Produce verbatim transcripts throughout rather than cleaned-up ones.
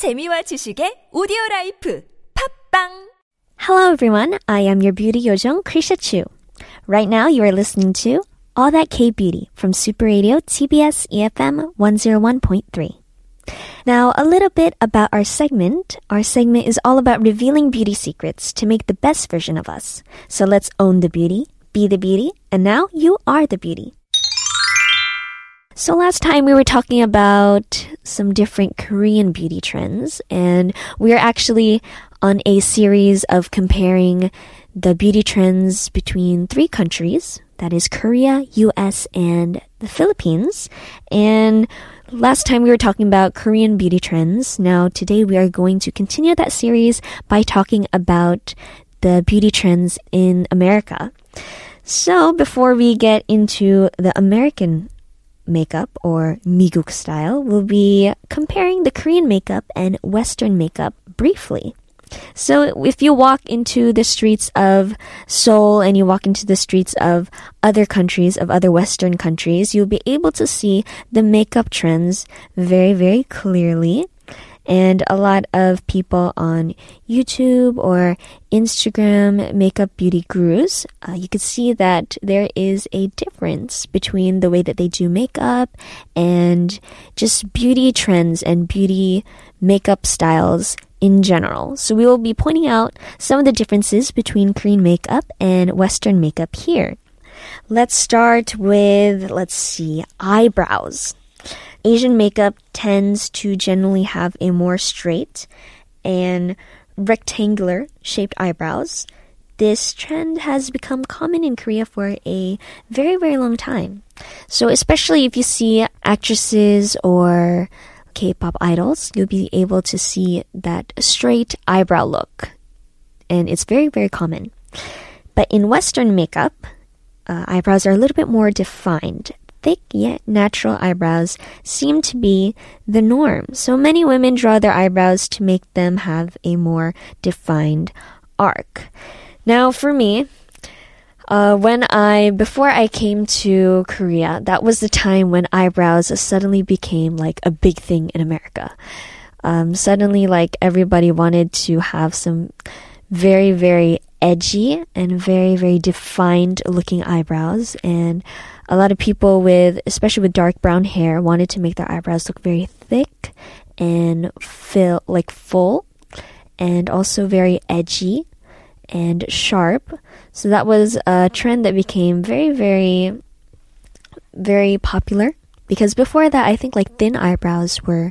재미와 지식의 오디오 라이프 팝빵. Hello everyone, I am your beauty yojong Krisha Chu. Right now you are listening to All That K Beauty from Super Radio T B S E F M one oh one point three. Now, a little bit about our segment. Our segment is all about revealing beauty secrets to make the best version of us. So let's own the beauty, be the beauty, and now you are the beauty. So last time we were talking about some different Korean beauty trends, and we are actually on a series of comparing the beauty trends between three countries. That is Korea, U S, and the Philippines. And last time we were talking about Korean beauty trends. Now today we are going to continue that series by talking about the beauty trends in America. So before we get into the American makeup or 미국 style, we'll be comparing the Korean makeup and Western makeup briefly. So if you walk into the streets of Seoul and you walk into the streets of other countries, of other Western countries, you'll be able to see the makeup trends very, very clearly. And a lot of people on YouTube or Instagram makeup beauty gurus, uh, you can see that there is a difference between the way that they do makeup and just beauty trends and beauty makeup styles in general. So we will be pointing out some of the differences between Korean makeup and Western makeup here. Let's start with, let's see, eyebrows. Asian makeup tends to generally have a more straight and rectangular shaped eyebrows. This trend has become common in Korea for a very, very long time. So especially if you see actresses or K-pop idols, you'll be able to see that straight eyebrow look. And it's very, very common. But in Western makeup, uh, eyebrows are a little bit more defined. Thick yet natural eyebrows seem to be the norm. So many women draw their eyebrows to make them have a more defined arc. Now for me, Uh, when I, before I came to Korea, that was the time when eyebrows suddenly became like a big thing in America. Um, suddenly like everybody wanted to have some very, very edgy and very, very defined looking eyebrows. And a lot of people with, especially with dark brown hair, wanted to make their eyebrows look very thick and fill, like full and also very edgy and sharp. So that was a trend that became very, very, very popular. Because before that, I think like thin eyebrows were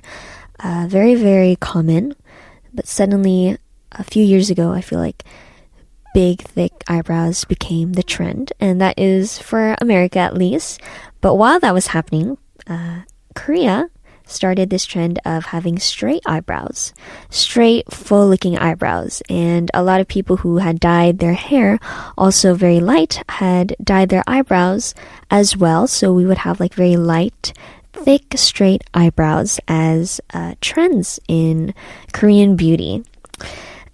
uh, very, very common. But suddenly, a few years ago, I feel like big, thick eyebrows became the trend. And that is for America at least. But while that was happening, uh, Korea started this trend of having straight eyebrows, straight, full-looking eyebrows. And a lot of people who had dyed their hair, also very light, had dyed their eyebrows as well. So we would have like very light, thick, straight eyebrows as uh, trends in Korean beauty.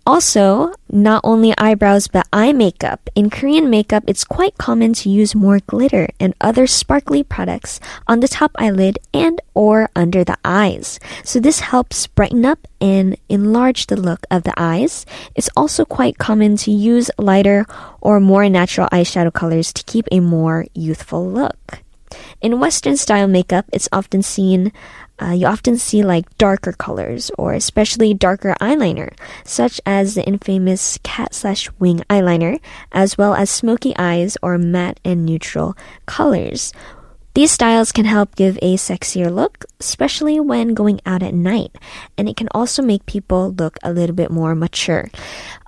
Also, not only eyebrows, but eye makeup. In Korean makeup, it's quite common to use more glitter and other sparkly products on the top eyelid and or under the eyes. So this helps brighten up and enlarge the look of the eyes. It's also quite common to use lighter or more natural eyeshadow colors to keep a more youthful look. In Western style makeup, it's often seen Uh, you often see like darker colors or especially darker eyeliner, such as the infamous cat slash wing eyeliner, as well as smoky eyes or matte and neutral colors. These styles can help give a sexier look, especially when going out at night, and it can also make people look a little bit more mature.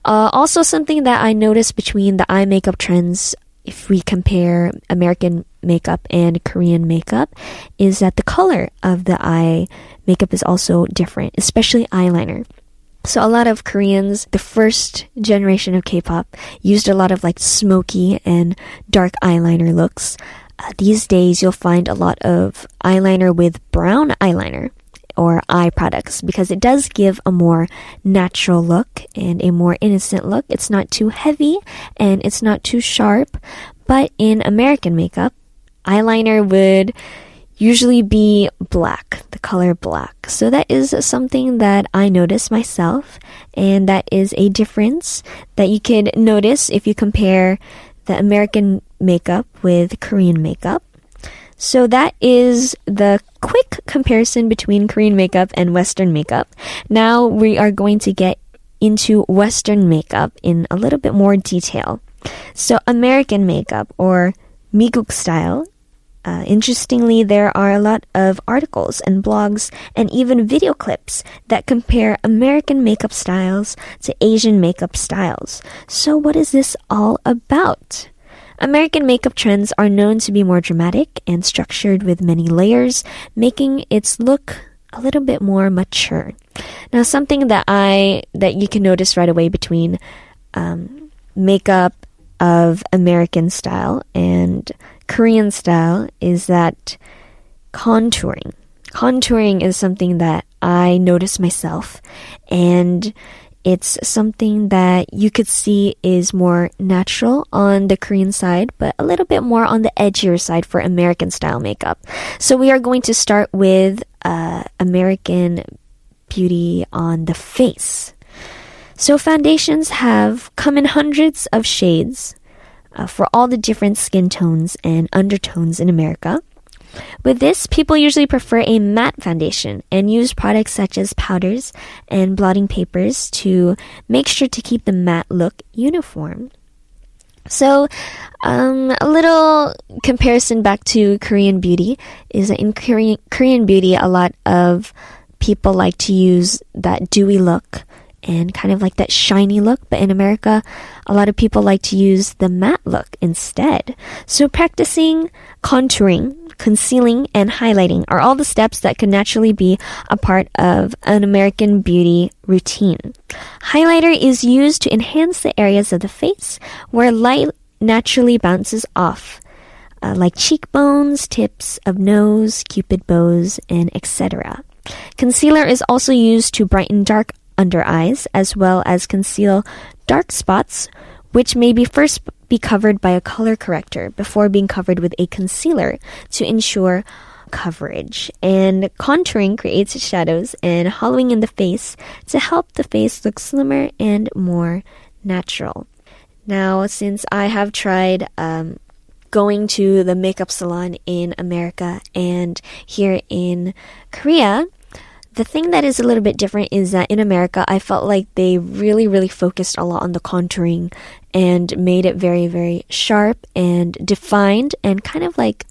Uh, also, something that I noticed between the eye makeup trends, if we compare American makeup and Korean makeup, is that the color of the eye makeup is also different, especially eyeliner. So a lot of Koreans, the first generation of K-pop, used a lot of like smoky and dark eyeliner looks. Uh, these days you'll find a lot of eyeliner with brown eyeliner or eye products because it does give a more natural look and a more innocent look. It's not too heavy and it's not too sharp. But in American makeup, eyeliner would usually be black, the color black. So that is something that I noticed myself, and that is a difference that you can notice if you compare the American makeup with Korean makeup. So that is the quick comparison between Korean makeup and Western makeup. Now we are going to get into Western makeup in a little bit more detail. So American makeup, or 미국 style, uh, interestingly, there are a lot of articles and blogs and even video clips that compare American makeup styles to Asian makeup styles. So what is this all about? American makeup trends are known to be more dramatic and structured with many layers, making its look a little bit more mature. Now, something that I that you can notice right away between um, makeup of American style and Korean style is that contouring. Contouring is something that I notice myself, and it's something that you could see is more natural on the Korean side, but a little bit more on the edgier side for American style makeup. So we are going to start with uh, American beauty on the face. So foundations have come in hundreds of shades uh, for all the different skin tones and undertones in America. With this, people usually prefer a matte foundation and use products such as powders and blotting papers to make sure to keep the matte look uniform. So, um, a little comparison back to Korean beauty is that in Korean, Korean beauty, a lot of people like to use that dewy look and kind of like that shiny look. But in America, a lot of people like to use the matte look instead. So practicing contouring, concealing, and highlighting are all the steps that could naturally be a part of an American beauty routine. Highlighter is used to enhance the areas of the face where light naturally bounces off, uh, like cheekbones, tips of nose, cupid bows, and et cetera. Concealer is also used to brighten dark under eyes as well as conceal dark spots, which may be first be covered by a color corrector before being covered with a concealer to ensure coverage. And contouring creates shadows and hollowing in the face to help the face look slimmer and more natural. Now, since I have tried um, going to the makeup salon in America and here in Korea, the thing that is a little bit different is that in America, I felt like they really, really focused a lot on the contouring and made it very, very sharp and defined and kind of like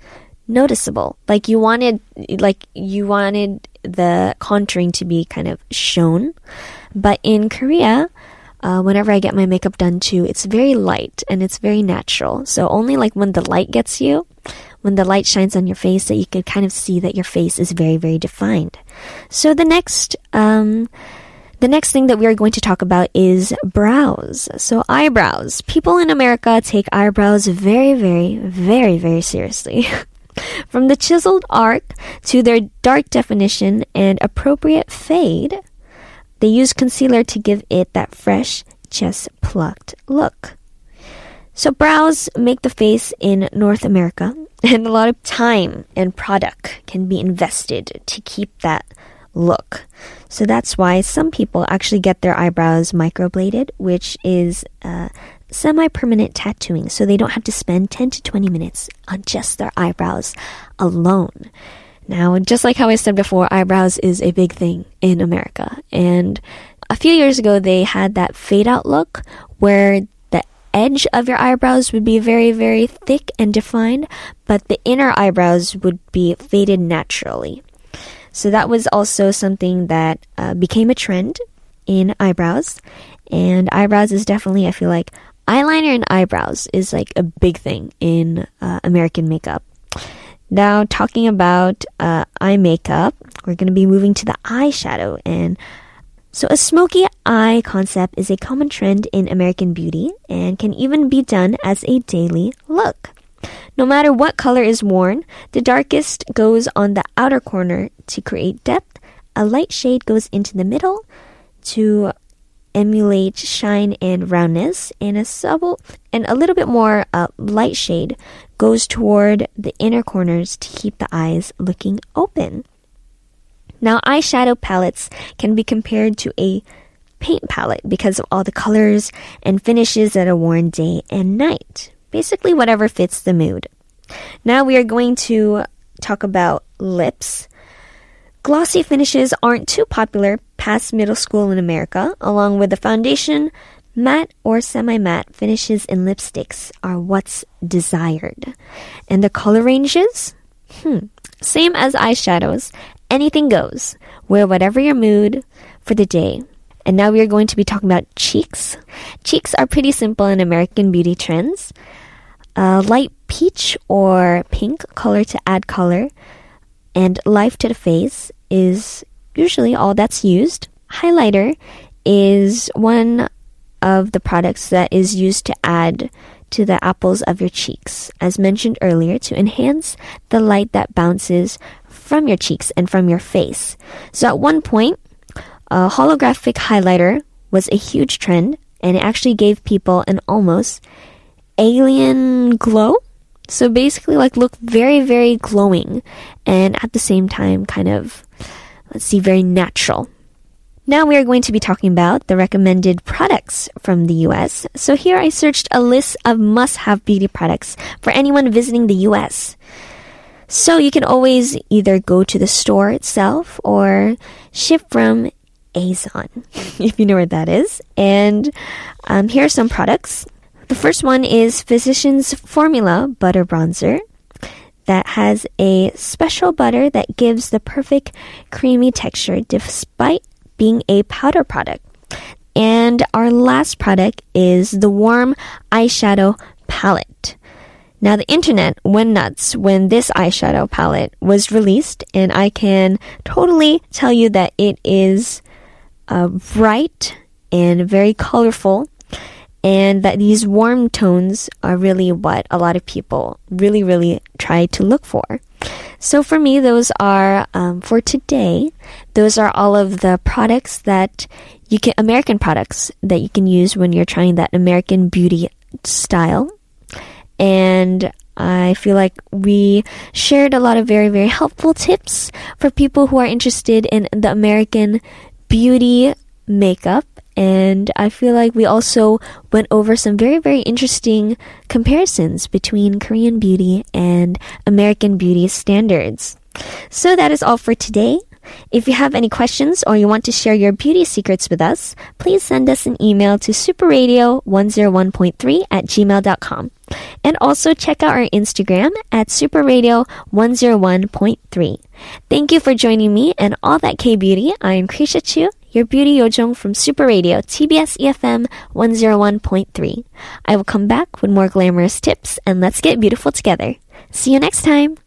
noticeable. Like you wanted, like you wanted the contouring to be kind of shown. But in Korea, uh, whenever I get my makeup done too, it's very light and it's very natural. So only like when the light gets you, when the light shines on your face, that you can kind of see that your face is very, very defined. So the next, um, the next thing that we are going to talk about is brows. So eyebrows. People in America take eyebrows very, very, very, very seriously. From the chiseled arc to their dark definition and appropriate fade, they use concealer to give it that fresh, chest-plucked look. So brows make the face in North America, and a lot of time and product can be invested to keep that look. So that's why some people actually get their eyebrows microbladed, which is uh, semi-permanent tattooing. So they don't have to spend ten to twenty minutes on just their eyebrows alone. Now, just like how I said before, eyebrows is a big thing in America. And a few years ago, they had that fade-out look where edge of your eyebrows would be very, very thick and defined, but the inner eyebrows would be faded naturally. So that was also something that uh, became a trend in eyebrows. And eyebrows is definitely, I feel like, eyeliner and eyebrows is like a big thing in uh, American makeup. Now, talking about uh, eye makeup, we're going to be moving to the eyeshadow. And so a smoky eye concept is a common trend in American beauty and can even be done as a daily look. No matter what color is worn, the darkest goes on the outer corner to create depth. A light shade goes into the middle to emulate shine and roundness, and a subtle and a little bit more uh, light shade goes toward the inner corners to keep the eyes looking open. Now, eyeshadow palettes can be compared to a paint palette because of all the colors and finishes that are worn day and night. Basically, whatever fits the mood. Now we are going to talk about lips. Glossy finishes aren't too popular past middle school in America, along with the foundation. Matte or semi-matte finishes in lipsticks are what's desired. And the color ranges? Hmm. Same as eyeshadows. Anything goes. Wear whatever your mood for the day. And now we are going to be talking about cheeks. Cheeks are pretty simple in American beauty trends. Uh, light peach or pink color to add color and life to the face is usually all that's used. Highlighter is one of the products that is used to add to the apples of your cheeks, as mentioned earlier, to enhance the light that bounces from your cheeks and from your face. So at one point, a holographic highlighter was a huge trend, and it actually gave people an almost alien glow. So basically, like, look very, very glowing, and at the same time, kind of, let's see, very natural. Now we are going to be talking about the recommended products from the U S. So here I searched a list of must-have beauty products for anyone visiting the U S. So you can always either go to the store itself or ship from Amazon, if you know where that is. And um, here are some products. The first one is Physician's Formula Butter Bronzer that has a special butter that gives the perfect creamy texture despite being a powder product. And our last product is the Warm Eyeshadow Palette. Now, the internet went nuts when this eyeshadow palette was released, and I can totally tell you that it is uh, bright and very colorful, and that these warm tones are really what a lot of people really, really try to look for. So for me, those are, um, for today, those are all of the products that you can, American products that you can use when you're trying that American beauty style. And I feel like we shared a lot of very, very helpful tips for people who are interested in the American beauty makeup. And I feel like we also went over some very, very interesting comparisons between Korean beauty and American beauty standards. So that is all for today. If you have any questions or you want to share your beauty secrets with us, please send us an email to super radio one oh one point three at gmail dot com. And also check out our Instagram at super radio one oh one point three. Thank you for joining me and All That K-Beauty. I am Krisha Chu, your beauty yojong from Super Radio T B S E F M one oh one point three. I will come back with more glamorous tips, and let's get beautiful together. See you next time!